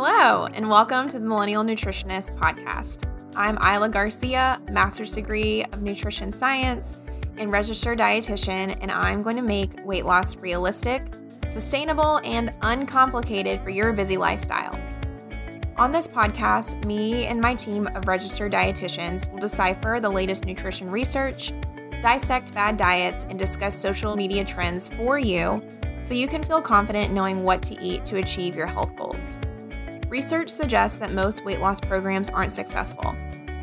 Hello, and welcome to the Millennial Nutritionist podcast. I'm Isla Garcia, master's degree of nutrition science and registered dietitian, and I'm going to make weight loss realistic, sustainable, and uncomplicated for your busy lifestyle. On this podcast, me and my team of registered dietitians will decipher the latest nutrition research, dissect bad diets, and discuss social media trends for you so you can feel confident knowing what to eat to achieve your health goals. Research suggests that most weight loss programs aren't successful,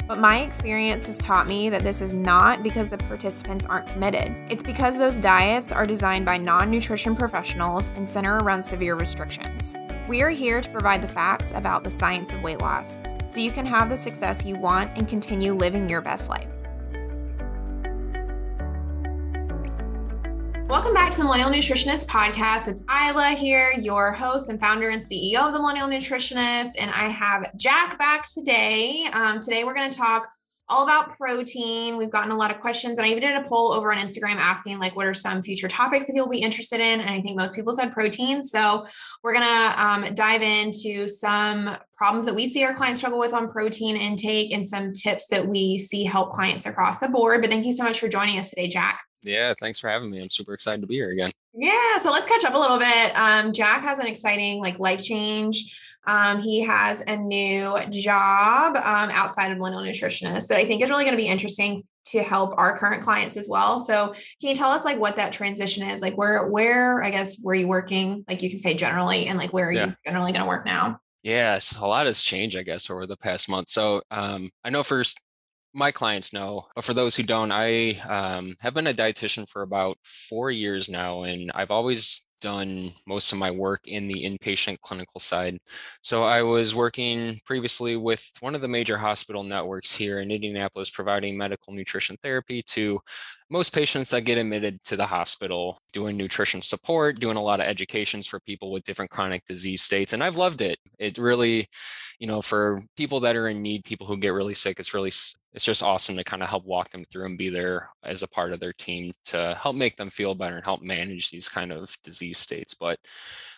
but my experience has taught me that this is not because the participants aren't committed. It's because those diets are designed by non-nutrition professionals and center around severe restrictions. We are here to provide the facts about the science of weight loss so you can have the success you want and continue living your best life. Welcome back to the Millennial Nutritionist podcast. It's Isla here, your host and founder and CEO of the Millennial Nutritionist. And I have Jack back today. Today we're going to talk all about protein. We've gotten a lot of questions, and I even did a poll over on Instagram asking what are some future topics that people will be interested in? And I think most people said protein. So we're going to dive into some problems that we see our clients struggle with on protein intake and some tips that we see help clients across the board. But thank you so much for joining us today, Jack. Yeah, thanks for having me. I'm super excited to be here again. Yeah, so let's catch up a little bit. Jack has an exciting life change. He has a new job outside of Millennial Nutritionist that I think is really going to be interesting to help our current clients as well. So can you tell us what that transition is? Where I guess, were you working? You can say generally, and where are you generally going to work now? Yeah, so a lot has changed, I guess, over the past month. So I know first, my clients know, but for those who don't, I have been a dietitian for about 4 years now, and I've always done most of my work in the inpatient clinical side. So I was working previously with one of the major hospital networks here in Indianapolis, providing medical nutrition therapy to most patients that get admitted to the hospital, doing nutrition support, doing a lot of educations for people with different chronic disease states. And I've loved it. It really, for people that are in need, people who get really sick, it's just awesome to kind of help walk them through and be there as a part of their team to help make them feel better and help manage these kind of disease states. But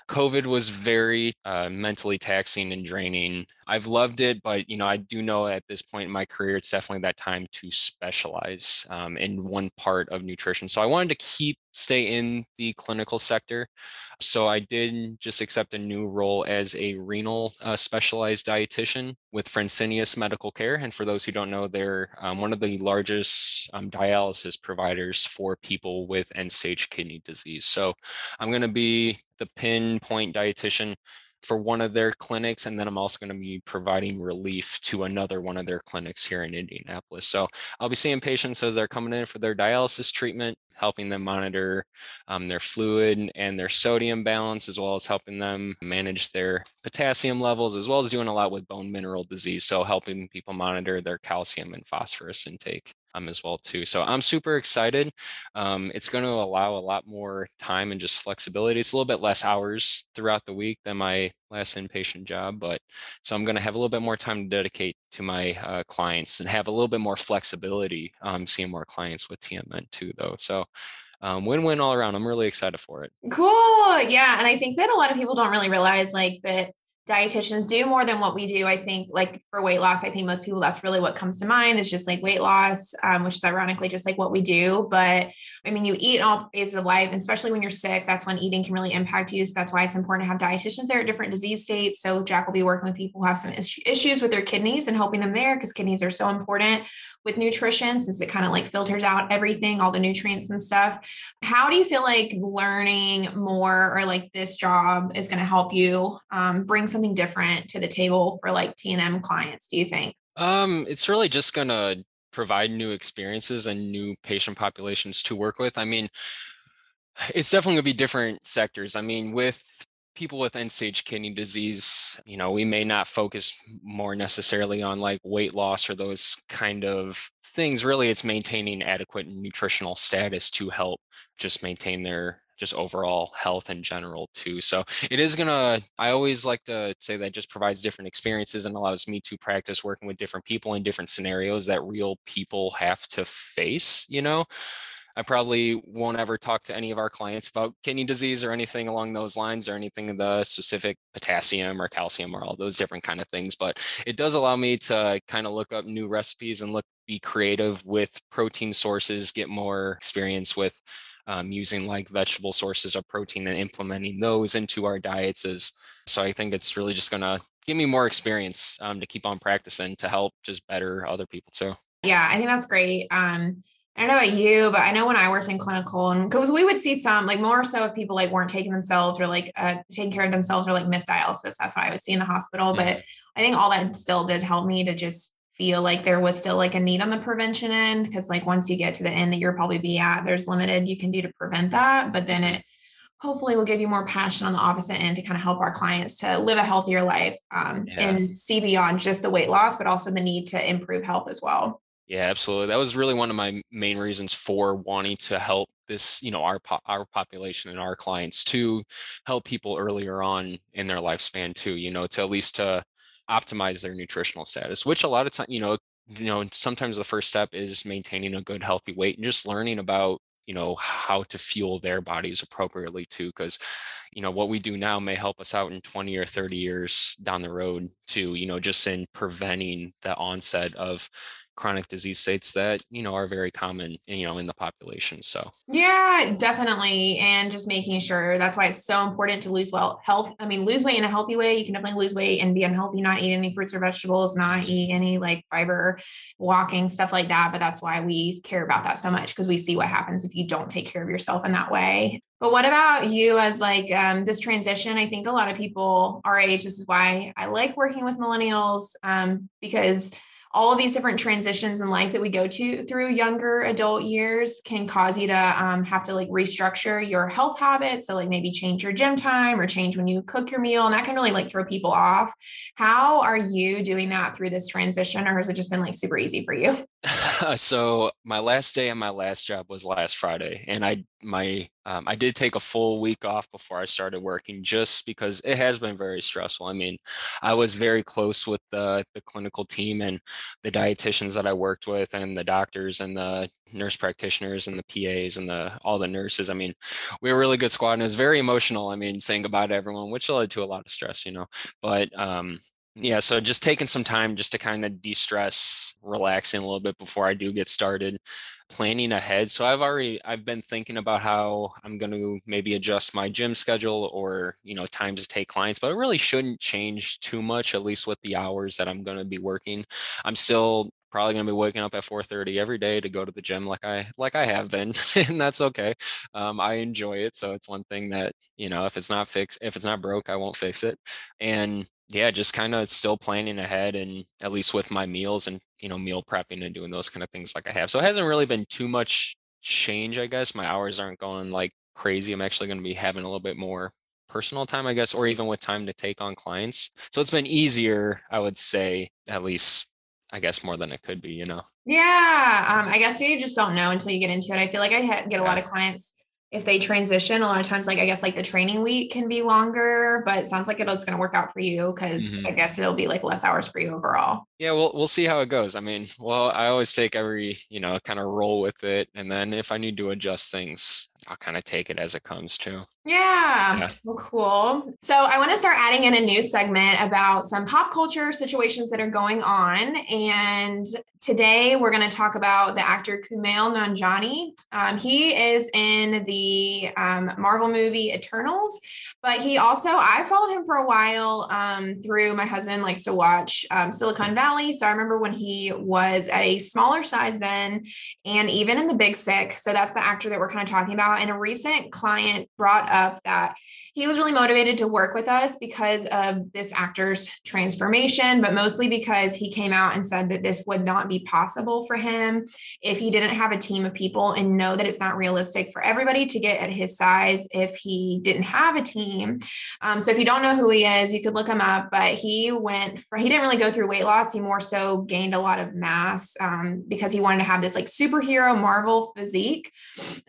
COVID was very mentally taxing and draining. I've loved it, but I do know at this point in my career, it's definitely that time to specialize in one part of nutrition. So I wanted to stay in the clinical sector. So I did just accept a new role as a renal specialized dietitian with Francinius Medical Care. And for those who don't know, they're one of the largest dialysis providers for people with end-stage kidney disease. So I'm going to be the pinpoint dietitian for one of their clinics, and then I'm also going to be providing relief to another one of their clinics here in Indianapolis. So I'll be seeing patients as they're coming in for their dialysis treatment, helping them monitor their fluid and their sodium balance, as well as helping them manage their potassium levels, as well as doing a lot with bone mineral disease. So helping people monitor their calcium and phosphorus intake as well too. So I'm super excited. It's going to allow a lot more time and just flexibility. It's a little bit less hours throughout the week than my last inpatient job, so I'm going to have a little bit more time to dedicate to my clients and have a little bit more flexibility, seeing more clients with TMN too, though. So win-win all around. I'm really excited for it. Cool. Yeah. And I think that a lot of people don't really realize that dietitians do more than what we do. I think for weight loss, I think most people, that's really what comes to mind is just weight loss, which is ironically just what we do. But I mean, you eat in all phases of life, and especially when you're sick, that's when eating can really impact you. So that's why it's important to have dietitians there at different disease states. So Jack will be working with people who have some issues with their kidneys and helping them there, because kidneys are so important with nutrition, since it kind of filters out everything, all the nutrients and stuff. How do you feel learning more, or this job is going to help you bring something different to the table for TNM clients, do you think? It's really just going to provide new experiences and new patient populations to work with. I mean, it's definitely going to be different sectors. I mean, with people with end-stage kidney disease, we may not focus more necessarily on weight loss or those kind of things. Really, it's maintaining adequate nutritional status to help just maintain their overall health in general too. So it is I always like to say that just provides different experiences and allows me to practice working with different people in different scenarios that real people have to face. I probably won't ever talk to any of our clients about kidney disease or anything along those lines, or anything of the specific potassium or calcium or all those different kind of things. But it does allow me to kind of look up new recipes and be creative with protein sources, get more experience with using like vegetable sources of protein and implementing those into our diets. So I think it's really just going to give me more experience to keep on practicing, to help just better other people too. Yeah, I think that's great. I don't know about you, but I know when I worked in clinical, and because we would see some, like more so if people like weren't taking themselves or like taking care of themselves or like missed dialysis, that's what I would see in the hospital. Yeah. But I think all that still did help me to just feel like there was still like a need on the prevention end. Because like once you get to the end that you're probably be at, there's limited you can do to prevent that. But then it hopefully will give you more passion on the opposite end to kind of help our clients to live a healthier life and see beyond just the weight loss, but also the need to improve health as well. Yeah, absolutely. That was really one of my main reasons for wanting to help this, you know, our population and our clients, to help people earlier on in their lifespan too, you know, to at least to optimize their nutritional status, which a lot of time, you know, sometimes the first step is maintaining a good, healthy weight and just learning about, you know, how to fuel their bodies appropriately too. Cause, you know, what we do now may help us out in 20 or 30 years down the road to, you know, just in preventing the onset of chronic disease states that, you know, are very common, you know, in the population. So yeah, definitely. And just making sure, that's why it's so important to lose weight in a healthy way. You can definitely lose weight and be unhealthy, not eat any fruits or vegetables, not eat any like fiber, walking, stuff like that. But that's why we care about that so much, because we see what happens if you don't take care of yourself in that way. But what about you as like this transition? I think a lot of people our age, this is why I like working with millennials, because all of these different transitions in life that we go to through younger adult years can cause you to have to like restructure your health habits. So like maybe change your gym time or change when you cook your meal, and that can really like throw people off. How are you doing that through this transition, or has it just been like super easy for you? So my last day and my last job was last Friday, and I did take a full week off before I started working, just because it has been very stressful. I mean, I was very close with the clinical team and the dietitians that I worked with, and the doctors and the nurse practitioners and the PAs and all the nurses. I mean, we were a really good squad, and it was very emotional. I mean, saying goodbye to everyone, which led to a lot of stress, you know, but, yeah, so just taking some time just to kind of de-stress, relaxing a little bit before I do get started, planning ahead. So I've been thinking about how I'm going to maybe adjust my gym schedule or, you know, times to take clients, but it really shouldn't change too much, at least with the hours that I'm going to be working. I'm still probably going to be waking up at 4:30 every day to go to the gym like I have been, and that's okay. I enjoy it. So it's one thing that, you know, if it's not broke, I won't fix it. And yeah, just kind of still planning ahead, and at least with my meals and, you know, meal prepping and doing those kind of things like I have. So it hasn't really been too much change, I guess. My hours aren't going like crazy. I'm actually going to be having a little bit more personal time, I guess, or even with time to take on clients. So it's been easier, I would say, at least, I guess, more than it could be, you know? Yeah. I guess you just don't know until you get into it. I feel like I get a lot of clients, if they transition, a lot of times, like, I guess like the training week can be longer, but it sounds like it's going to work out for you, because I guess it'll be like less hours for you overall. Yeah. We'll see how it goes. I mean, I always take every, you know, kind of roll with it. And then if I need to adjust things, I'll kind of take it as it comes too. Yeah. Well, cool. So I want to start adding in a new segment about some pop culture situations that are going on. And today we're going to talk about the actor Kumail Nanjiani. He is in the Marvel movie Eternals, but I followed him for a while through my husband likes to watch Silicon Valley. So I remember when he was at a smaller size then, and even in The Big Sick. So that's the actor that we're kind of talking about. And a recent client brought up that he was really motivated to work with us because of this actor's transformation, but mostly because he came out and said that this would not be possible for him if he didn't have a team of people, and know that it's not realistic for everybody to get at his size if he didn't have a team. So if you don't know who he is, you could look him up, but he didn't really go through weight loss. He more so gained a lot of mass because he wanted to have this like superhero Marvel physique.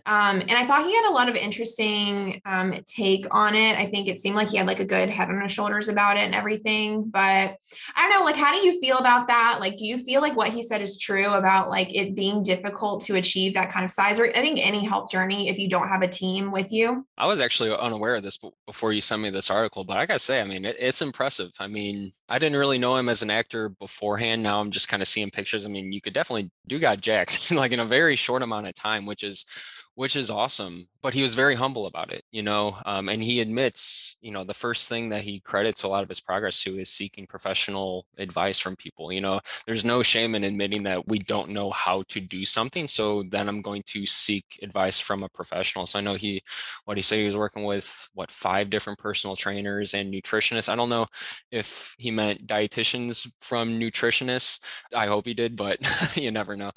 And I thought he had a lot of interesting take on it. it. I think it seemed like he had like a good head on his shoulders about it and everything, but I don't know, like, how do you feel about that? Like, do you feel like what he said is true about like it being difficult to achieve that kind of size, or I think any health journey, if you don't have a team with you? I was actually unaware of this before you sent me this article, but I gotta say, I mean, it's impressive. I mean, I didn't really know him as an actor beforehand. Now I'm just kind of seeing pictures. I mean, you could definitely do got jacked like in a very short amount of time, which is awesome. But he was very humble about it, you know, and he admits, you know, the first thing that he credits a lot of his progress to is seeking professional advice from people. You know, there's no shame in admitting that we don't know how to do something. So then I'm going to seek advice from a professional. So I know he said he was working with 5 different personal trainers and nutritionists. I don't know if he meant dietitians from nutritionists. I hope he did, but you never know.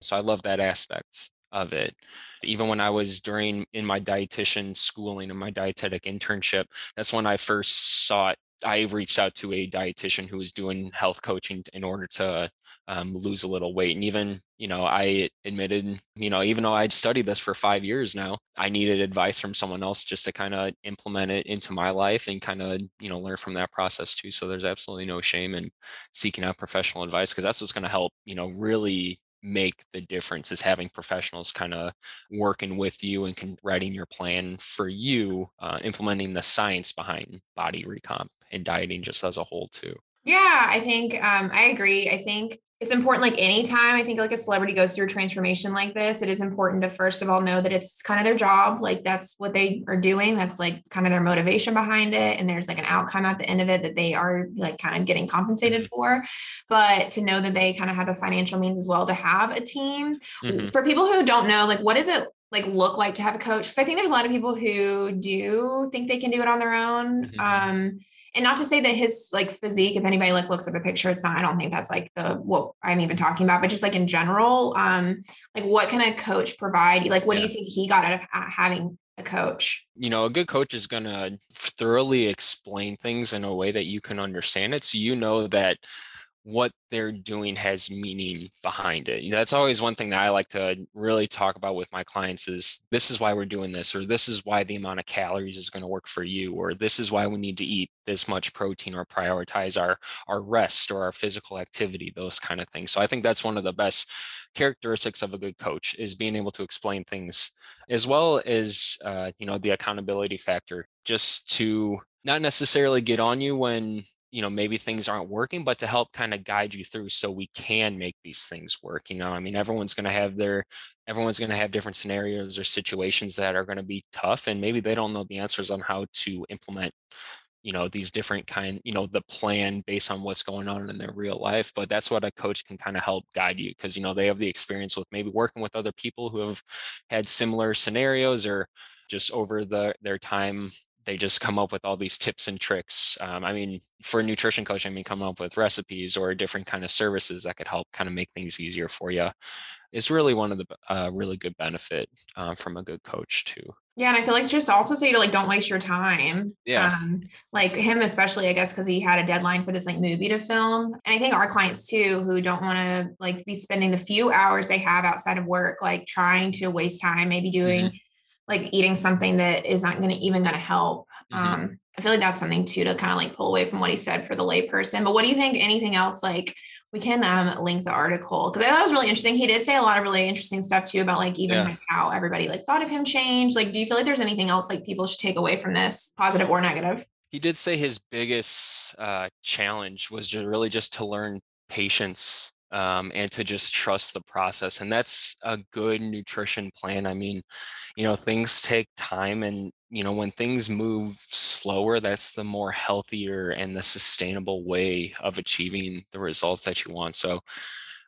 So I love that aspect of it. Even when I was in my dietitian schooling and my dietetic internship, that's when I first saw it. I reached out to a dietitian who was doing health coaching in order to lose a little weight. And even, you know, I admitted, you know, even though I'd studied this for 5 years now, I needed advice from someone else just to kind of implement it into my life and kind of, you know, learn from that process too. So there's absolutely no shame in seeking out professional advice, because that's what's going to help, you know, really make the difference, is having professionals kind of working with you and writing your plan for you, implementing the science behind body recomp and dieting just as a whole too. Yeah, I think I agree. I think it's important, like anytime I think like a celebrity goes through a transformation like this, it is important to first of all know that it's kind of their job. Like that's what they are doing. That's like kind of their motivation behind it. And there's like an outcome at the end of it that they are like kind of getting compensated for. But to know that they kind of have the financial means as well to have a team. Mm-hmm. For people who don't know, like what is it like look like to have a coach? Because I think there's a lot of people who do think they can do it on their own. Mm-hmm. And not to say that his like physique, if anybody like looks up a picture, it's not, I don't think that's like what I'm even talking about, but just like in general, like what can a coach provide? Like, what do you think he got out of having a coach? You know, a good coach is going to thoroughly explain things in a way that you can understand it. So you know that what they're doing has meaning behind it. That's always one thing that I like to really talk about with my clients is this is why we're doing this, or this is why the amount of calories is going to work for you, or this is why we need to eat this much protein or prioritize our rest or our physical activity, those kind of things. So I think that's one of the best characteristics of a good coach is being able to explain things, as well as, you know, the accountability factor, just to not necessarily get on you when, you know, maybe things aren't working, but to help kind of guide you through so we can make these things work. You know, I mean, everyone's going to have different scenarios or situations that are going to be tough, and maybe they don't know the answers on how to implement, you know, these different kind, you know, the plan based on what's going on in their real life. But that's what a coach can kind of help guide you, because, you know, they have the experience with maybe working with other people who have had similar scenarios, or just over their time they just come up with all these tips and tricks. I mean, for a nutrition coach, I mean, come up with recipes or different kind of services that could help kind of make things easier for you. It's really one of the really good benefit from a good coach too. Yeah. And I feel like it's just also so you like don't waste your time. Yeah. Like him, especially, I guess, because he had a deadline for this like movie to film. And I think our clients too, who don't want to like be spending the few hours they have outside of work, like trying to waste time, maybe doing like eating something that is not even going to help. I feel like that's something too, to kind of like pull away from what he said for the layperson. But what do you think? Anything else? Like we can link the article, because I thought it was really interesting. He did say a lot of really interesting stuff too about like even like how everybody like thought of him changed. Like, do you feel like there's anything else like people should take away from this, positive or negative? He did say his biggest challenge was really just to learn patience. And to just trust the process. And that's a good nutrition plan. I mean, you know, things take time, and, you know, when things move slower, that's the more healthier and the sustainable way of achieving the results that you want. So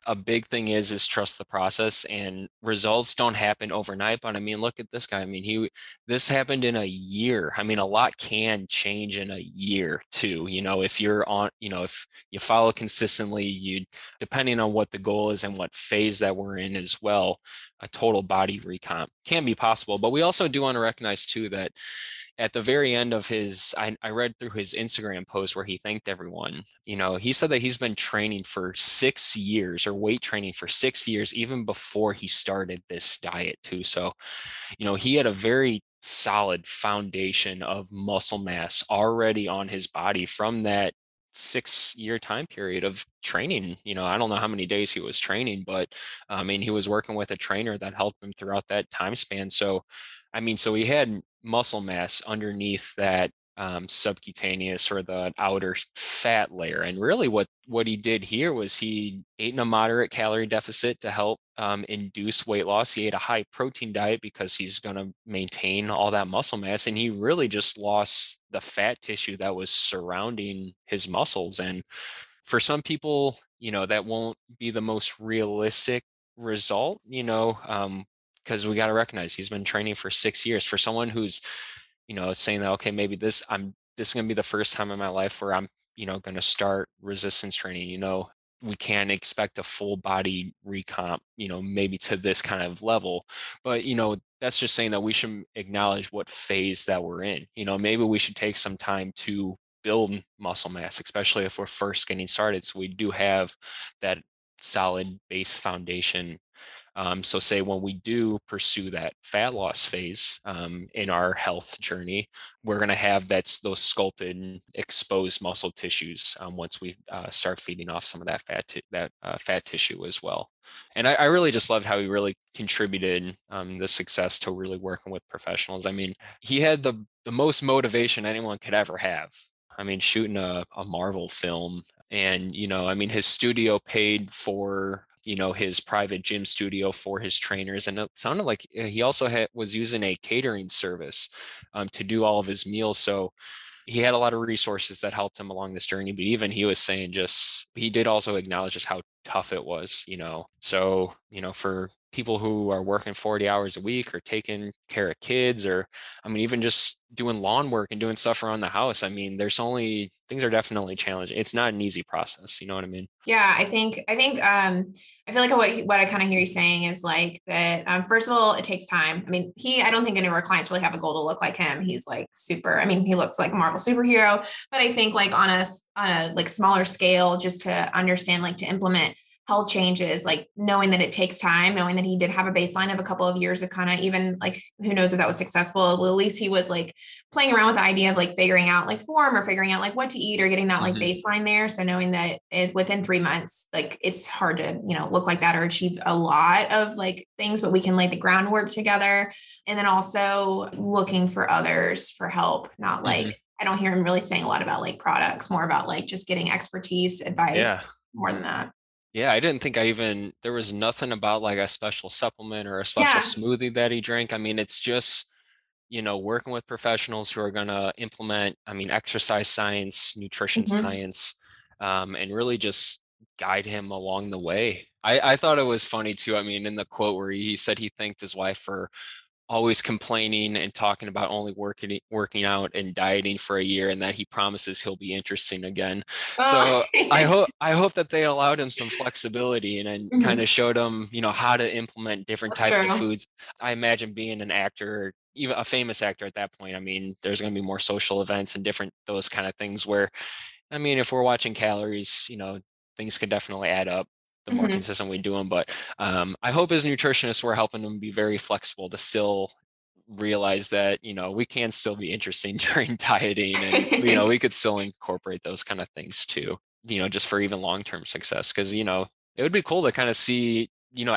a big thing is trust the process, and results don't happen overnight. But I mean, look at this guy. I mean, this happened in a year. I mean, a lot can change in a year too. You know, if you're on, you know, if you follow consistently, depending on what the goal is and what phase that we're in as well, a total body recomp can be possible. But we also do want to recognize too that at the very end of his, I read through his Instagram post where he thanked everyone. You know, he said that he's been training for 6 years, or weight training for 6 years, even before he started this diet too. So, you know, he had a very solid foundation of muscle mass already on his body from that 6-year time period of training. You know, I don't know how many days he was training, but I mean, he was working with a trainer that helped him throughout that time span. So, I mean, so he had muscle mass underneath that subcutaneous or the outer fat layer. And really what he did here was he ate in a moderate calorie deficit to help induce weight loss. He ate a high protein diet because he's going to maintain all that muscle mass. And he really just lost the fat tissue that was surrounding his muscles. And for some people, you know, that won't be the most realistic result, you know, because we got to recognize he's been training for 6 years. For someone who's, you know, saying that, okay, maybe this is going to be the first time in my life where I'm, you know, going to start resistance training, you know, we can't expect a full body recomp, you know, maybe to this kind of level, but, you know, that's just saying that we should acknowledge what phase that we're in. You know, maybe we should take some time to build muscle mass, especially if we're first getting started. So we do have that solid base foundation. So say when we do pursue that fat loss phase in our health journey, we're going to have those sculpted, exposed muscle tissues once we start feeding off some of that fat tissue as well. And I really just loved how he really contributed the success to really working with professionals. I mean, he had the most motivation anyone could ever have. I mean, shooting a Marvel film, and, you know, I mean, his studio paid for, you know, his private gym studio for his trainers. And it sounded like he also was using a catering service to do all of his meals. So he had a lot of resources that helped him along this journey. But even he was saying he did also acknowledge just how tough it was, you know. So, you know, for people who are working 40 hours a week or taking care of kids, or, I mean, even just doing lawn work and doing stuff around the house. I mean, things are definitely challenging. It's not an easy process. You know what I mean? Yeah. I think, I feel like what I kind of hear you saying is like that. First of all, it takes time. I mean, I don't think any of our clients really have a goal to look like him. He's like super, I mean, he looks like a Marvel superhero, but I think like on a like smaller scale, just to understand, like to implement health changes, like knowing that it takes time, knowing that he did have a baseline of a couple of years of kind of even like, who knows if that was successful. Well, at least he was like playing around with the idea of like figuring out like form or figuring out like what to eat or getting that like baseline there. So knowing that within 3 months, like it's hard to, you know, look like that or achieve a lot of like things, but we can lay the groundwork together. And then also looking for others for help, not like, I don't hear him really saying a lot about like products, more about like just getting expertise, advice, more than that. Yeah, I didn't think there was nothing about like a special supplement or a special smoothie that he drank. I mean, it's just, you know, working with professionals who are going to implement, I mean, exercise science, nutrition science, and really just guide him along the way. I thought it was funny too. I mean, in the quote where he said he thanked his wife for always complaining and talking about only working out and dieting for a year, and that he promises he'll be interesting again. Oh. So I hope that they allowed him some flexibility and kind of showed him, you know, how to implement different types of foods. I imagine being an actor, even a famous actor at that point, I mean, there's going to be more social events and different, those kind of things where, I mean, if we're watching calories, you know, things could definitely add up the more consistent we do them. But I hope as nutritionists, we're helping them be very flexible to still realize that, you know, we can still be interesting during dieting and, you know, we could still incorporate those kind of things too, you know, just for even long-term success. Cause, you know, it would be cool to kind of see, you know,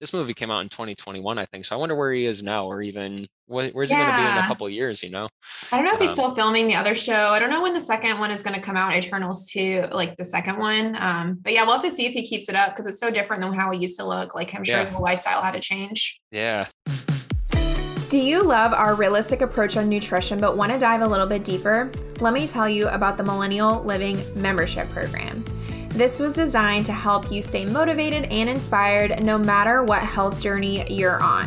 this movie came out in 2021, I think. So I wonder where he is now, or even where's he going to be in a couple of years, you know? I don't know if he's still filming the other show. I don't know when the second one is going to come out, Eternals 2, like the second one. But yeah, we'll have to see if he keeps it up because it's so different than how he used to look. Like I'm sure his whole lifestyle had to change. Yeah. Do you love our realistic approach on nutrition but want to dive a little bit deeper? Let me tell you about the Millennial Living Membership Program. This was designed to help you stay motivated and inspired no matter what health journey you're on.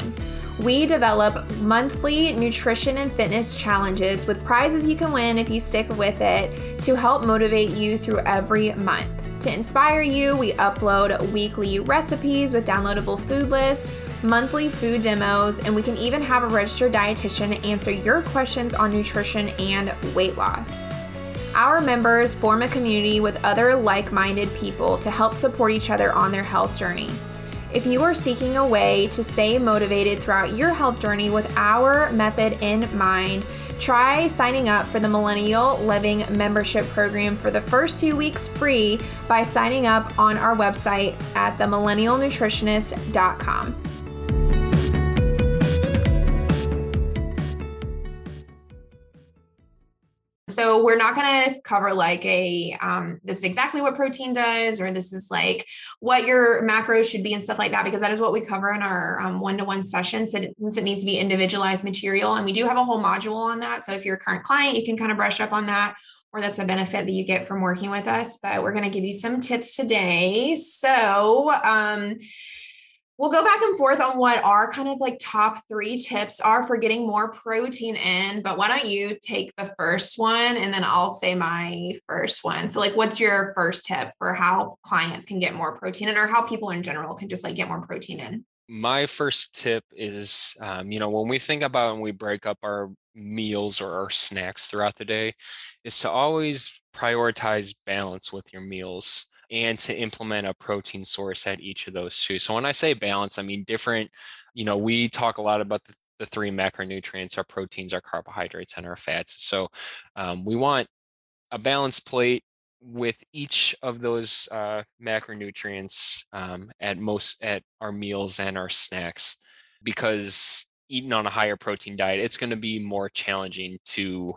We develop monthly nutrition and fitness challenges with prizes you can win if you stick with it to help motivate you through every month. To inspire you, we upload weekly recipes with downloadable food lists, monthly food demos, and we can even have a registered dietitian answer your questions on nutrition and weight loss. Our members form a community with other like-minded people to help support each other on their health journey. If you are seeking a way to stay motivated throughout your health journey with our method in mind, try signing up for the Millennial Living Membership Program for the first 2 weeks free by signing up on our website at themillennialnutritionist.com. So we're not going to cover like a, this is exactly what protein does, or this is like what your macros should be and stuff like that, because that is what we cover in our one-to-one session. So since it needs to be individualized material, and we do have a whole module on that. So if you're a current client, you can kind of brush up on that, or that's a benefit that you get from working with us, but we're going to give you some tips today. So, we'll go back and forth on what our kind of like top three tips are for getting more protein in, but why don't you take the first one and then I'll say my first one. So like, what's your first tip for how clients can get more protein in, or how people in general can just like get more protein in? My first tip is, when we think about and we break up our meals or our snacks throughout the day, is to always prioritize balance with your meals, and to implement a protein source at each of those two. So when I say balance, I mean different, we talk a lot about the three macronutrients, our proteins, our carbohydrates, and our fats. So we want a balanced plate with each of those macronutrients at our meals and our snacks, because eating on a higher protein diet, it's going to be more challenging to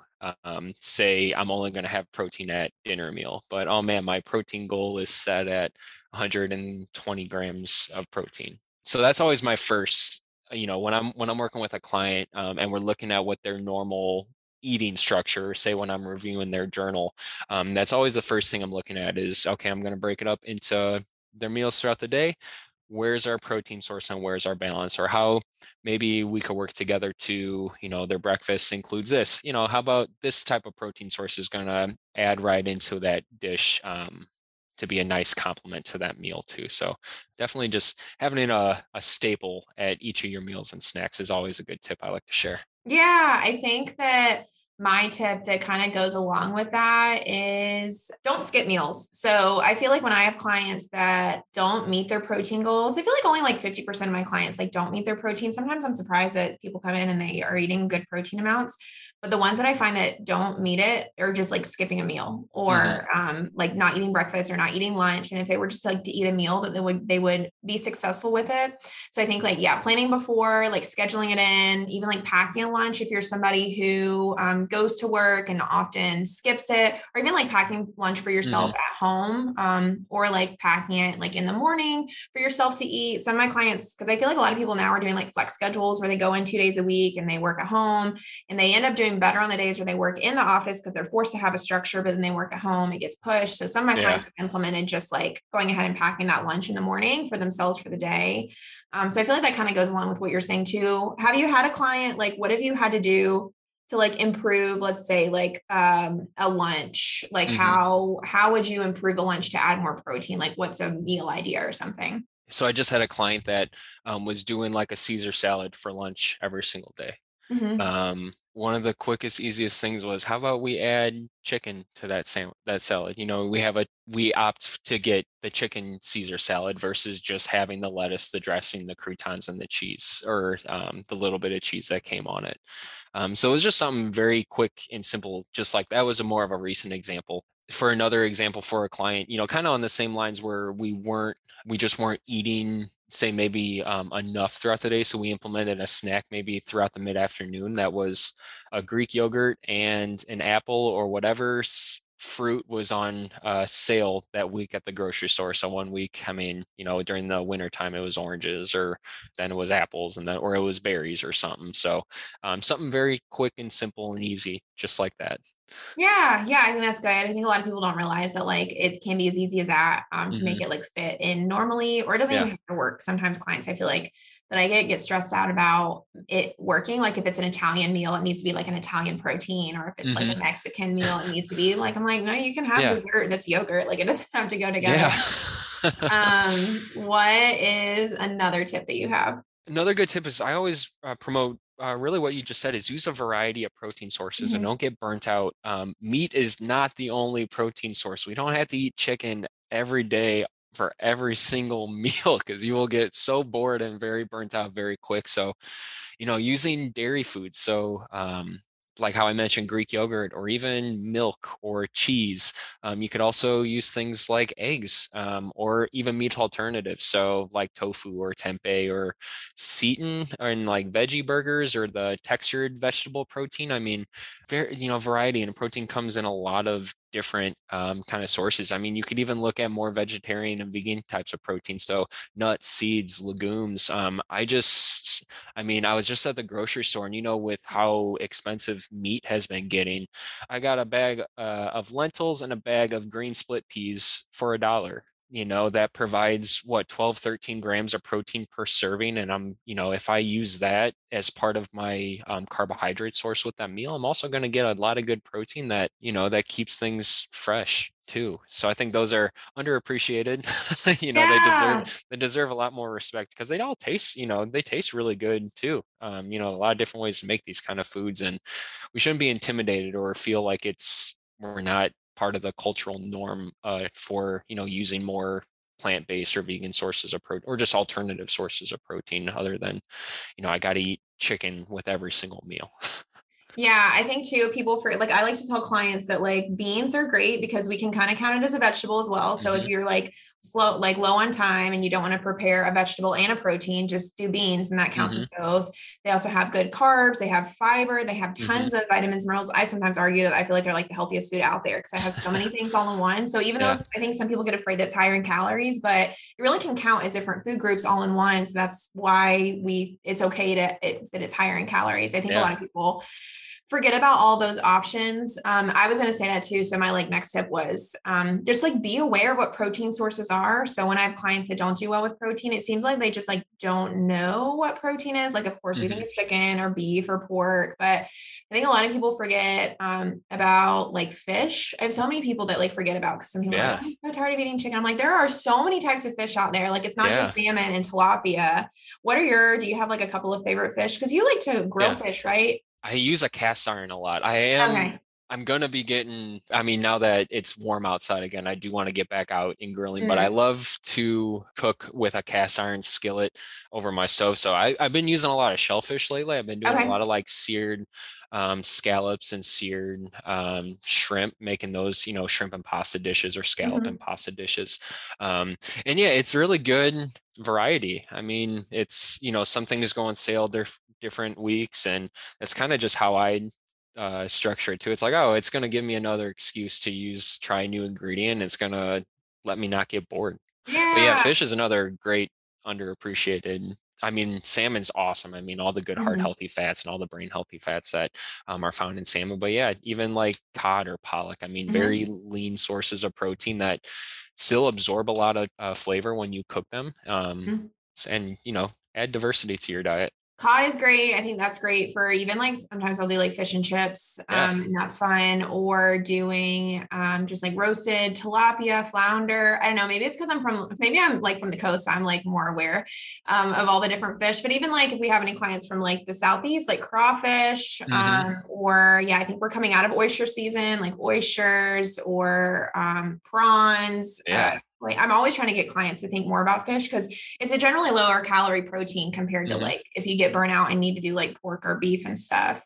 say I'm only going to have protein at dinner meal, but oh man, my protein goal is set at 120 grams of protein. So that's always my first, when I'm working with a client and we're looking at what their normal eating structure, say when I'm reviewing their journal, that's always the first thing I'm looking at is, okay, I'm going to break it up into their meals throughout the day. Where's our protein source and where's our balance, or how maybe we could work together to, their breakfast includes this, how about this type of protein source is going to add right into that dish to be a nice complement to that meal too. So definitely just having it a staple at each of your meals and snacks is always a good tip I like to share. Yeah, I think that my tip that kind of goes along with that is don't skip meals. So I feel like when I have clients that don't meet their protein goals, I feel like only like 50% of my clients like don't meet their protein. Sometimes I'm surprised that people come in and they are eating good protein amounts, but the ones that I find that don't meet it are just like skipping a meal, or like not eating breakfast or not eating lunch. And if they were just like to eat a meal, that they would be successful with it. So I think like, yeah, planning before, like scheduling it in, even like packing a lunch, if you're somebody who, goes to work and often skips it, or even like packing lunch for yourself at home, or like packing it like in the morning for yourself to eat. Some of my clients, because I feel like a lot of people now are doing like flex schedules where they go in 2 days a week and they work at home, and they end up doing better on the days where they work in the office because they're forced to have a structure, but then they work at home, it gets pushed. So some of my clients have implemented just like going ahead and packing that lunch in the morning for themselves for the day. So I feel like that kind of goes along with what you're saying too. Have you had a client, like what have you had to do to like improve, let's say like, a lunch, like how would you improve a lunch to add more protein? Like what's a meal idea or something? So I just had a client that, was doing like a Caesar salad for lunch every single day. One of the quickest, easiest things was, how about we add chicken to that salad? We opt to get the chicken Caesar salad versus just having the lettuce, the dressing, the croutons, and the cheese, or the little bit of cheese that came on it. So it was just something very quick and simple, just like that was more of a recent example. For another example for a client, kind of on the same lines where we just weren't eating, say maybe enough throughout the day. So we implemented a snack maybe throughout the mid-afternoon that was a Greek yogurt and an apple or whatever fruit was on sale that week at the grocery store. So one week, during the winter time, it was oranges, or then it was apples, and then, or it was berries or something. So something very quick and simple and easy, just like that. Yeah. I think that's good. I think a lot of people don't realize that like it can be as easy as that to make it like fit in normally, or it doesn't even have to work. Sometimes clients, I feel like that I get stressed out about it working. Like if it's an Italian meal, it needs to be like an Italian protein, or if it's like a Mexican meal, it needs to be like, I'm like, no, you can have dessert that's yogurt. Like it doesn't have to go together. Yeah. What is another tip that you have? Another good tip is I always promote really what you just said is use a variety of protein sources and don't get burnt out. Meat is not the only protein source. We don't have to eat chicken every day for every single meal, because you will get so bored and very burnt out very quick. So, you know, using dairy foods. So, like how I mentioned, Greek yogurt or even milk or cheese. You could also use things like eggs or even meat alternatives. So like tofu or tempeh or seitan, or in like veggie burgers or the textured vegetable protein. I mean, variety, and protein comes in a lot of different kind of sources. I mean, you could even look at more vegetarian and vegan types of protein. So nuts, seeds, legumes. I was just at the grocery store, and you know, with how expensive meat has been getting, I got a bag of lentils and a bag of green split peas for $1. You know, that provides 12-13 grams of protein per serving. And I'm, you know, if I use that as part of my carbohydrate source with that meal, I'm also going to get a lot of good protein that, you know, that keeps things fresh too. So I think those are underappreciated. You know, yeah. they deserve a lot more respect, because they all taste, you know, they taste really good too. You know, a lot of different ways to make these kind of foods, and we shouldn't be intimidated or feel like we're not part of the cultural norm for, you know, using more plant-based or vegan sources of protein, or just alternative sources of protein other than, you know, I got to eat chicken with every single meal. Yeah. I think too, I like to tell clients that like beans are great because we can kind of count it as a vegetable as well. So if you're like low on time and you don't want to prepare a vegetable and a protein, just do beans, and that counts as both. They also have good carbs. They have fiber. They have tons of vitamins and minerals. I sometimes argue that I feel like they're like the healthiest food out there because I have so many things all in one. So even though I think some people get afraid that's higher in calories, but it really can count as different food groups all in one. So that's why it's okay that it's higher in calories. I think a lot of people forget about all those options. I was going to say that too. So my next tip was just be aware of what protein sources are. So when I have clients that don't do well with protein, it seems like they just don't know what protein is. Like, of course we think of chicken or beef or pork, but I think a lot of people forget about fish. I have so many people that forget about, because some people are like, I'm so tired of eating chicken. I'm like, there are so many types of fish out there. Like, it's not just salmon and tilapia. Do you have a couple of favorite fish? 'Cause you like to grill fish, right? I use a cast iron a lot. I'm going to be getting, now that it's warm outside again, I do want to get back out in grilling, but I love to cook with a cast iron skillet over my stove. So I've been using a lot of shellfish lately. I've been doing a lot of seared scallops and seared shrimp, making those, you know, shrimp and pasta dishes or scallop and pasta dishes. And yeah, it's really good variety. I mean, it's, you know, some things go on sale different weeks, and that's kind of just how I structure it too. It's it's going to give me another excuse to try a new ingredient. It's going to let me not get bored. Yeah. But yeah, fish is another great underappreciated. Salmon's awesome. All the good heart healthy fats and all the brain healthy fats that are found in salmon. But yeah, even cod or pollock, very lean sources of protein that still absorb a lot of flavor when you cook them. And, you know, add diversity to your diet. Cod is great. I think that's great for even sometimes I'll do fish and chips. And that's fun. Or doing just roasted tilapia, flounder. I don't know. Maybe it's because I'm from the coast. So I'm more aware of all the different fish. But even if we have any clients from the Southeast, crawfish, I think we're coming out of oyster season, oysters or prawns. Yeah. I'm always trying to get clients to think more about fish because it's a generally lower calorie protein compared to if you get burnout and need to do pork or beef and stuff.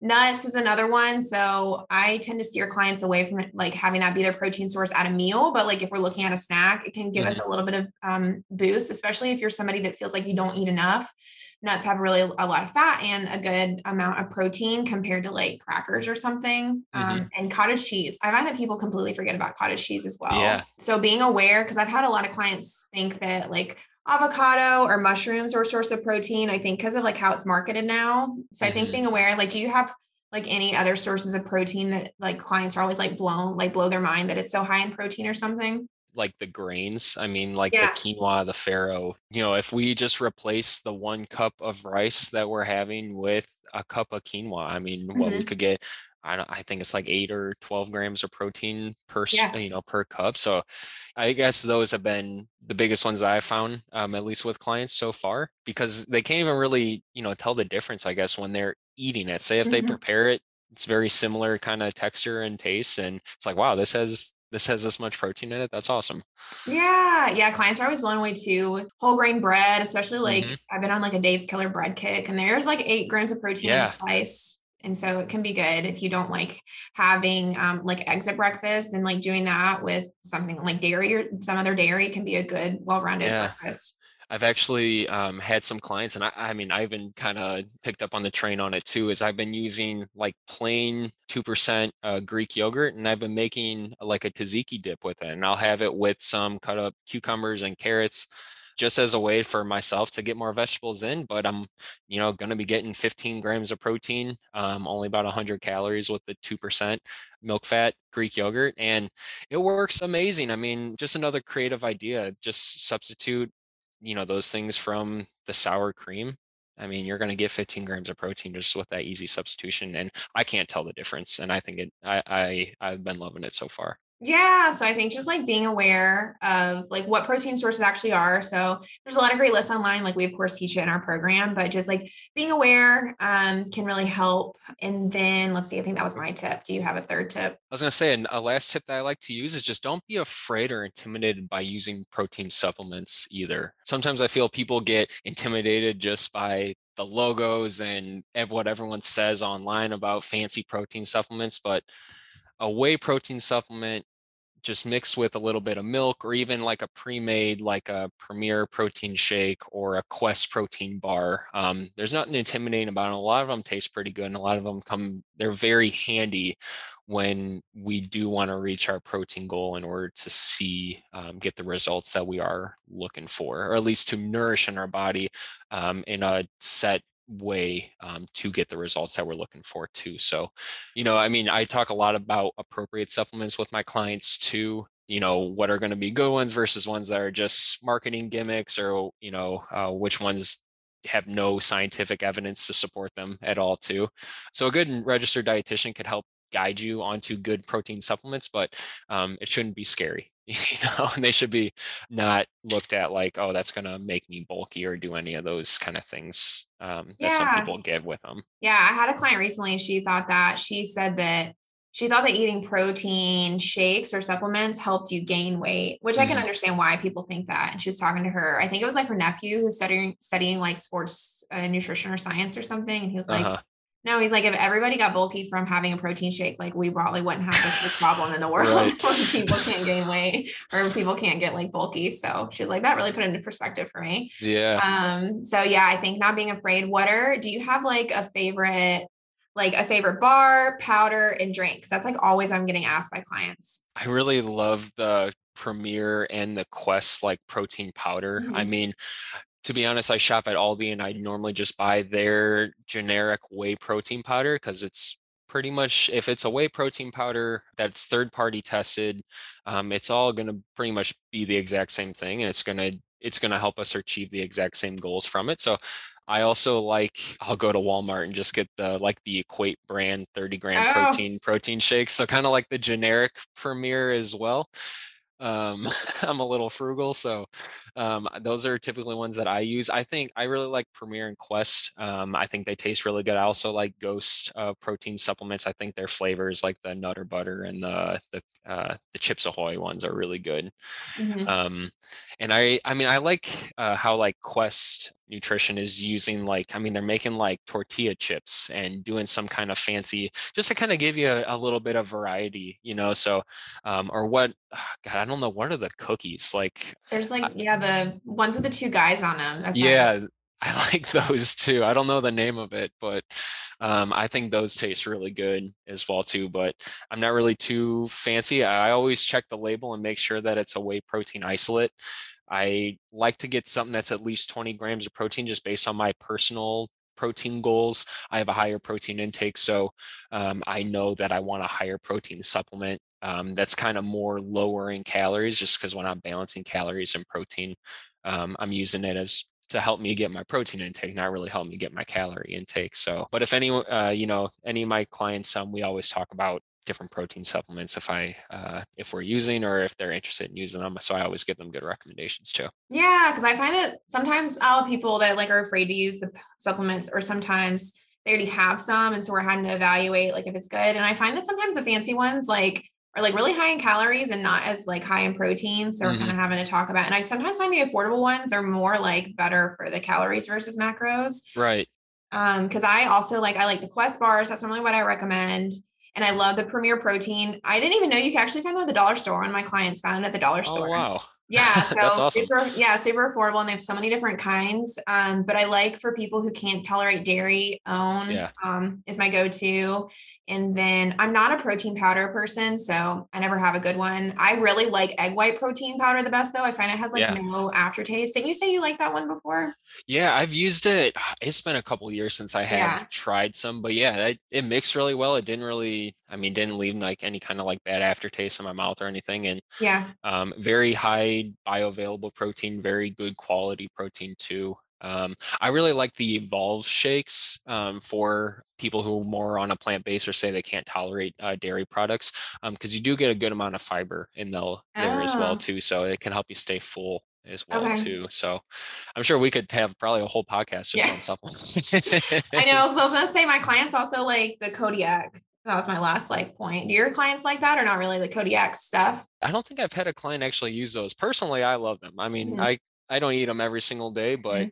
Nuts is another one. So I tend to steer clients away from having that be their protein source at a meal. But if we're looking at a snack, it can give us a little bit of boost, especially if you're somebody that feels you don't eat enough. Nuts have really a lot of fat and a good amount of protein compared to crackers or something. And cottage cheese. I find that people completely forget about cottage cheese as well. Yeah. So being aware, because I've had a lot of clients think that avocado or mushrooms are a source of protein, I think because of how it's marketed now. So I think being aware, do you have any other sources of protein that clients are always blow their mind that it's so high in protein or something? The grains, the quinoa, the farro, you know, if we just replace the 1 cup of rice that we're having with a cup of quinoa, what we could get, I think it's 8 or 12 grams of protein per, you know, per cup. So I guess those have been the biggest ones that I found, at least with clients so far, because they can't even really, you know, tell the difference, I guess, when they're eating it. Say if they prepare it, it's very similar kind of texture and taste. And it's wow, this has this has this much protein in it. That's awesome. Yeah. Yeah. Clients are always blown away too. Whole grain bread, especially like I've been on like a Dave's Killer Bread kick and there's like 8 grams of protein in a slice. And so it can be good if you don't like having like eggs at breakfast, and like doing that with something like dairy or some other dairy can be a good well-rounded breakfast. I've actually had some clients, and I mean, I even kind of picked up on the train on it too, is I've been using like plain 2% Greek yogurt, and I've been making like a tzatziki dip with it. And I'll have it with some cut up cucumbers and carrots, just as a way for myself to get more vegetables in, but I'm, you know, going to be getting 15 grams of protein, only about 100 calories with the 2% milk fat Greek yogurt. And it works amazing. I mean, just another creative idea, just substitute, you know, those things from the sour cream. I mean, you're going to get 15 grams of protein just with that easy substitution. And I can't tell the difference. And I think it, I've been loving it so far. Yeah. So I think just like being aware of like what protein sources actually are. So there's a lot of great lists online. Like we of course teach it in our program, but just like being aware can really help. And then let's see, I think that was my tip. Do you have a third tip? I was going to say a last tip that I like to use is just don't be afraid or intimidated by using protein supplements either. Sometimes I feel people get intimidated just by the logos and what everyone says online about fancy protein supplements, but a whey protein supplement just mixed with a little bit of milk, or even like a pre-made, like a Premier protein shake or a Quest protein bar. There's nothing intimidating about it. A lot of them taste pretty good, and a lot of them come, they're very handy when we do want to reach our protein goal in order to see, get the results that we are looking for, or at least to nourish in our body in a set way to get the results that we're looking for too. So, you know, I mean, I talk a lot about appropriate supplements with my clients too, you know, what are going to be good ones versus ones that are just marketing gimmicks, or, you know, which ones have no scientific evidence to support them at all too. So a good registered dietitian could help guide you onto good protein supplements, but it shouldn't be scary, you know, and they should be not looked at like, oh, that's going to make me bulky or do any of those kind of things that some people get with them. Yeah. I had a client recently. She thought that eating protein shakes or supplements helped you gain weight, which I can understand why people think that. And she was talking to her, I think it was like her nephew who's studying like sports nutrition or science or something. And he was like, no, he's like, if everybody got bulky from having a protein shake, like we probably wouldn't have this big problem in the world. Right. People can't gain weight, or people can't get like bulky. So she was like, that really put it into perspective for me. Yeah. So yeah, I think not being afraid. Do you have like a favorite bar, powder, and drink? 'Cause that's like always I'm getting asked by clients. I really love the Premier and the Quest like protein powder. I mean, to be honest, I shop at Aldi and I normally just buy their generic whey protein powder, because it's pretty much, if it's a whey protein powder that's third-party tested, it's all going to pretty much be the exact same thing, and it's going to help us achieve the exact same goals from it. So I also like, I'll go to Walmart and just get the Equate brand 30-gram protein shakes. So kind of like the generic Premier as well. I'm a little frugal, so those are typically ones that I use. I think I really like Premier and Quest. I think they taste really good. I also like Ghost protein supplements. I think their flavors, like the Nutter Butter and the Chips Ahoy ones, are really good. And I mean I like how like Quest Nutrition is using, like, I mean, they're making like tortilla chips and doing some kind of fancy, just to kind of give you a little bit of variety, you know. So I don't know, what are the cookies like? There's like the ones with the two guys on them. I like those too. I don't know the name of it, but I think those taste really good as well too, but I'm not really too fancy. I always check the label and make sure that it's a whey protein isolate. I like to get something that's at least 20 grams of protein, just based on my personal protein goals. I have a higher protein intake, so I know that I want a higher protein supplement that's kind of more lower in calories, just because when I'm balancing calories and protein, I'm using it as to help me get my protein intake, not really help me get my calorie intake. So, but if any, any of my clients, we always talk about different protein supplements if we're using, or if they're interested in using them. So I always give them good recommendations too. Yeah. 'Cause I find that sometimes people that like are afraid to use the supplements, or sometimes they already have some, and so we're having to evaluate like if it's good. And I find that sometimes the fancy ones, like are like really high in calories and not as like high in protein. So we're kind of having to talk about, and I sometimes find the affordable ones are more like better for the calories versus macros. Right. Cause I also like, I like the Quest bars. That's normally what I recommend. And I love the Premier protein. I didn't even know you could actually find them at the dollar store. One of my clients found it at the dollar store. Wow. Yeah. So that's awesome. Super affordable. And they have so many different kinds. But I like for people who can't tolerate dairy, is my go-to. And then I'm not a protein powder person, so I never have a good one. I really like egg white protein powder the best though. I find it has no aftertaste. Didn't you say you liked that one before? Yeah, I've used it. It's been a couple of years since I have tried some, but it mixed really well. It didn't leave like any kind of like bad aftertaste in my mouth or anything. And very high bioavailable protein, very good quality protein too. I really like the Evolve shakes, for people who are more on a plant-based or say they can't tolerate dairy products, because you do get a good amount of fiber in there as well too. So it can help you stay full as well too. So I'm sure we could have probably a whole podcast just on supplements. I know. So I was going to say my clients also like the Kodiak. That was my last point. Do your clients like that or not really, the Kodiak stuff? I don't think I've had a client actually use those. Personally, I love them. I mean, I don't eat them every single day, but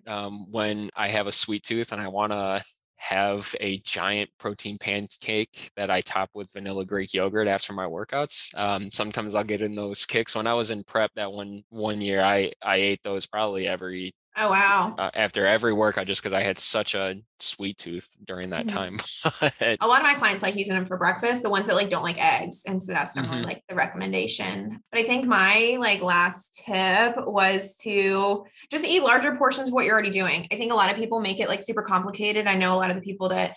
when I have a sweet tooth and I want to have a giant protein pancake that I top with vanilla Greek yogurt after my workouts, sometimes I'll get in those kicks. When I was in prep that one year, I ate those probably every after every workout, just because I had such a sweet tooth during that time. A lot of my clients like using them for breakfast, the ones that don't like eggs. And so that's normally the recommendation. But I think my last tip was to just eat larger portions of what you're already doing. I think a lot of people make it super complicated. I know a lot of the people that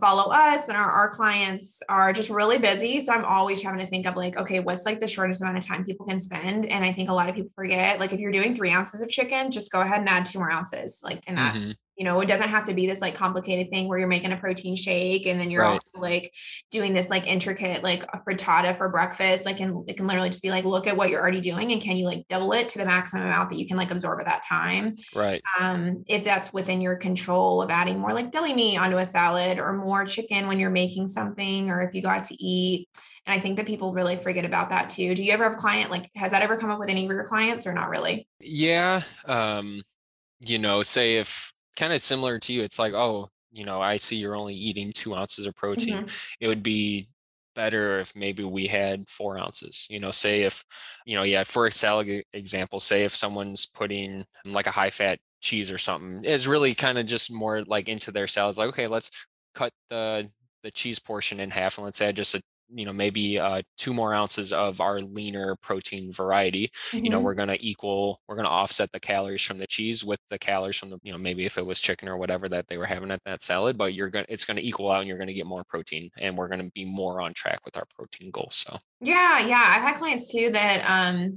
follow us and our clients are just really busy. So I'm always having to think of okay, what's the shortest amount of time people can spend? And I think a lot of people forget, if you're doing 3 ounces of chicken, just go ahead and add 2 more ounces. It doesn't have to be this complicated thing where you're making a protein shake. And then you're also doing this intricate, a frittata for breakfast. It can literally just be look at what you're already doing. And can you double it to the maximum amount that you can absorb at that time? Right. If that's within your control of adding more deli meat onto a salad or more chicken when you're making something, or if you got to eat. And I think that people really forget about that too. Do you ever have a client, has that ever come up with any of your clients or not really? Yeah. Say if, kind of similar to you, it's I see you're only eating 2 ounces of protein. It would be better if maybe we had 4 ounces, say if, for a salad example, say if someone's putting a high fat cheese or something, is really kind of just more into their salads. Okay, let's cut the cheese portion in half and let's add just maybe 2 more ounces of our leaner protein variety. We're going to offset the calories from the cheese with the calories from the, maybe if it was chicken or whatever that they were having at that salad, but it's going to equal out and you're going to get more protein and we're going to be more on track with our protein goals. So. Yeah. I've had clients too that,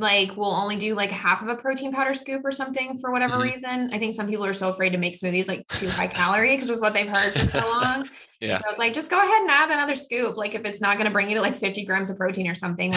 we'll only do half of a protein powder scoop or something for whatever reason. I think some people are so afraid to make smoothies too high calorie because it's what they've heard for so long. So it's just go ahead and add another scoop. If it's not going to bring you to 50 grams of protein or something,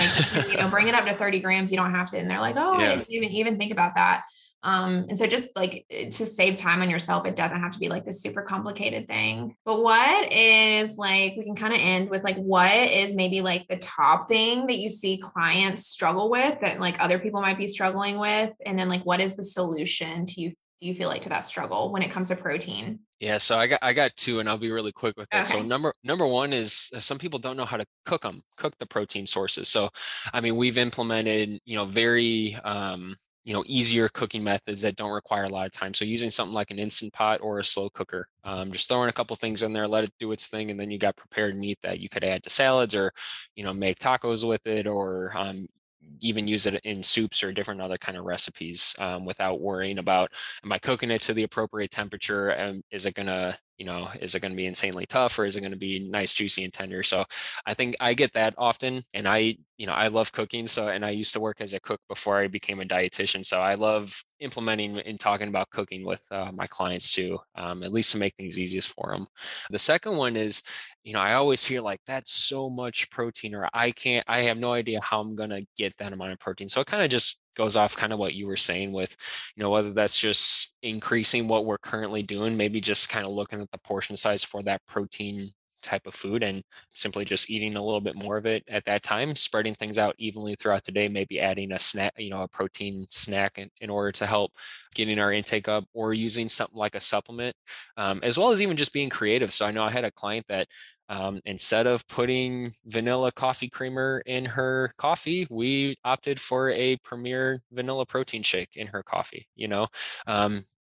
bring it up to 30 grams. You don't have to. And they're I didn't even think about that. And so just to save time on yourself, it doesn't have to be this super complicated thing, but what is we can kind of end with what is maybe the top thing that you see clients struggle with that other people might be struggling with. And then what is the solution to you feel to that struggle when it comes to protein? Yeah. So I got two and I'll be really quick with it. Okay. So number one is some people don't know how to cook the protein sources. So, I mean, we've implemented, very, easier cooking methods that don't require a lot of time. So using something like an Instant Pot or a slow cooker, just throwing a couple things in there, let it do its thing. And then you got prepared meat that you could add to salads or, make tacos with it or, even use it in soups or different other kind of recipes, without worrying about, am I cooking it to the appropriate temperature? And is it going to be insanely tough or is it going to be nice, juicy and tender? So I think I get that often. And I love cooking. So, and I used to work as a cook before I became a dietitian. So I love implementing and talking about cooking with my clients too, at least to make things easiest for them. The second one is, I always hear that's so much protein, or I have no idea how I'm going to get that amount of protein. So it kind of just goes off kind of what you were saying with, whether that's just increasing what we're currently doing, maybe just kind of looking at the portion size for that protein type of food and simply just eating a little bit more of it at that time, spreading things out evenly throughout the day, maybe adding a snack, you know, a protein snack in order to help getting our intake up, or using something like a supplement, as well as even just being creative. So I know I had a client that instead of putting vanilla coffee creamer in her coffee, we opted for a Premier vanilla protein shake in her coffee, you know,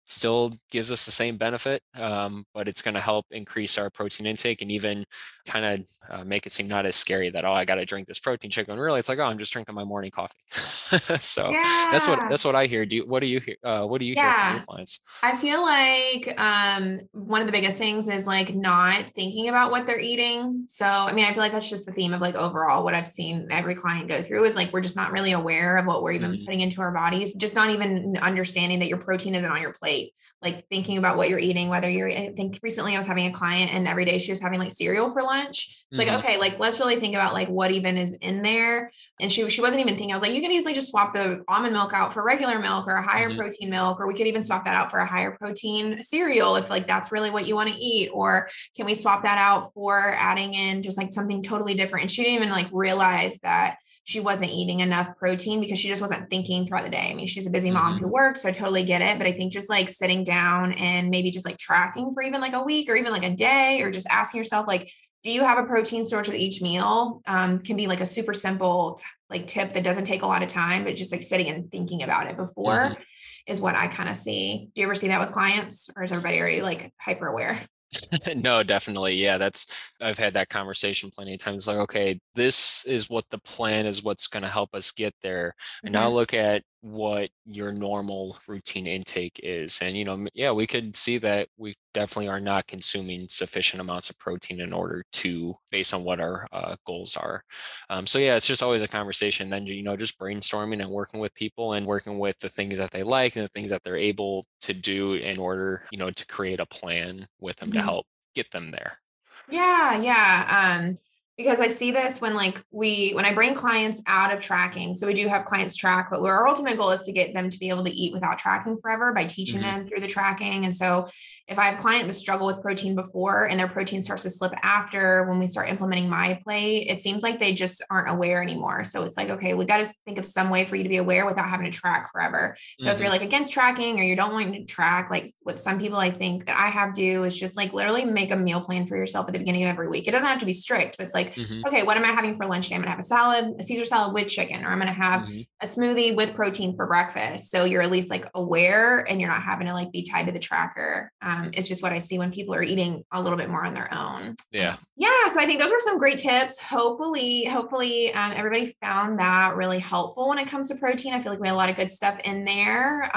still gives us the same benefit, but it's going to help increase our protein intake and even kind of make it seem not as scary that, oh, I got to drink this protein shake. And really, it's like, oh, I'm just drinking my morning coffee. So yeah. that's what I hear. What do you hear from your clients? I feel like one of the biggest things is like not thinking about what they're eating. So, I mean, I feel like that's just the theme of like overall what I've seen every client go through is like, we're just not really aware of what we're even putting into our bodies, just not even understanding that your protein isn't on your plate. Like thinking about what you're eating, whether you're, I think recently I was having a client and every day she was having like cereal for lunch. It's like, okay, like let's really think about like what even is in there. And she wasn't even thinking. I was like, you can easily just swap the almond milk out for regular milk or a higher protein milk, or we could even swap that out for a higher protein cereal if like that's really what you want to eat, or can we swap that out for adding in just like something totally different. And she didn't even like realize that she wasn't eating enough protein because she just wasn't thinking throughout the day. I mean, she's a busy mom who works, so I totally get it. But I think just like sitting down and maybe just like tracking for even like a week or even like a day, or just asking yourself, like, do you have a protein source with each meal? Can be like a super simple like tip that doesn't take a lot of time, but just like sitting and thinking about it before is what I kind of see. Do you ever see that with clients, or is everybody already like hyper aware? No, definitely. Yeah, I've had that conversation plenty of times. Like, okay, this is what the plan is, what's going to help us get there. And now look at what your normal routine intake is. And, you know, yeah, we could see that we definitely are not consuming sufficient amounts of protein in order to, based on what our goals are. So yeah, it's just always a conversation. Then, you know, just brainstorming and working with people and working with the things that they like and the things that they're able to do in order, you know, to create a plan with them to help get them there. Yeah. Yeah. Because I see this when I bring clients out of tracking. So we do have clients track, but our ultimate goal is to get them to be able to eat without tracking forever by teaching them through the tracking. And so if I have a client that struggle with protein before and their protein starts to slip after, when we start implementing my plate, it seems like they just aren't aware anymore. So it's like, okay, we got to think of some way for you to be aware without having to track forever. So if you're like against tracking or you don't want to track, like what some people I think that I have do is just like literally make a meal plan for yourself at the beginning of every week. It doesn't have to be strict, but it's like, okay, what am I having for lunch today? I'm going to have a salad, a Caesar salad with chicken, or I'm going to have a smoothie with protein for breakfast. So you're at least like aware and you're not having to like be tied to the tracker. It's just what I see when people are eating a little bit more on their own. Yeah. Yeah. So I think those were some great tips. Hopefully, everybody found that really helpful when it comes to protein. I feel like we had a lot of good stuff in there.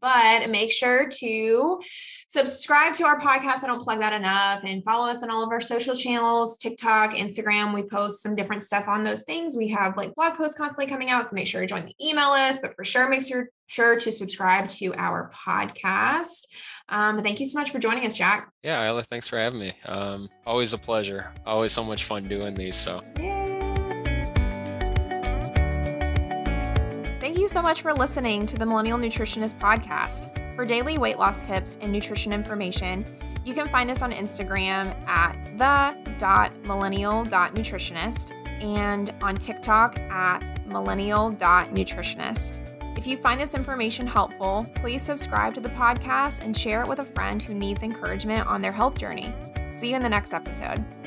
But make sure to subscribe to our podcast. I don't plug that enough, and follow us on all of our social channels, TikTok, Instagram. We post some different stuff on those things. We have like blog posts constantly coming out. So make sure to join the email list, but for sure, make sure to subscribe to our podcast. Thank you so much for joining us, Jack. Yeah, Isla, thanks for having me. Always a pleasure. Always so much fun doing these. So yeah. Thank you so much for listening to the Millennial Nutritionist podcast. For daily weight loss tips and nutrition information, you can find us on Instagram at the.millennial.nutritionist and on TikTok at millennial.nutritionist. If you find this information helpful, please subscribe to the podcast and share it with a friend who needs encouragement on their health journey. See you in the next episode.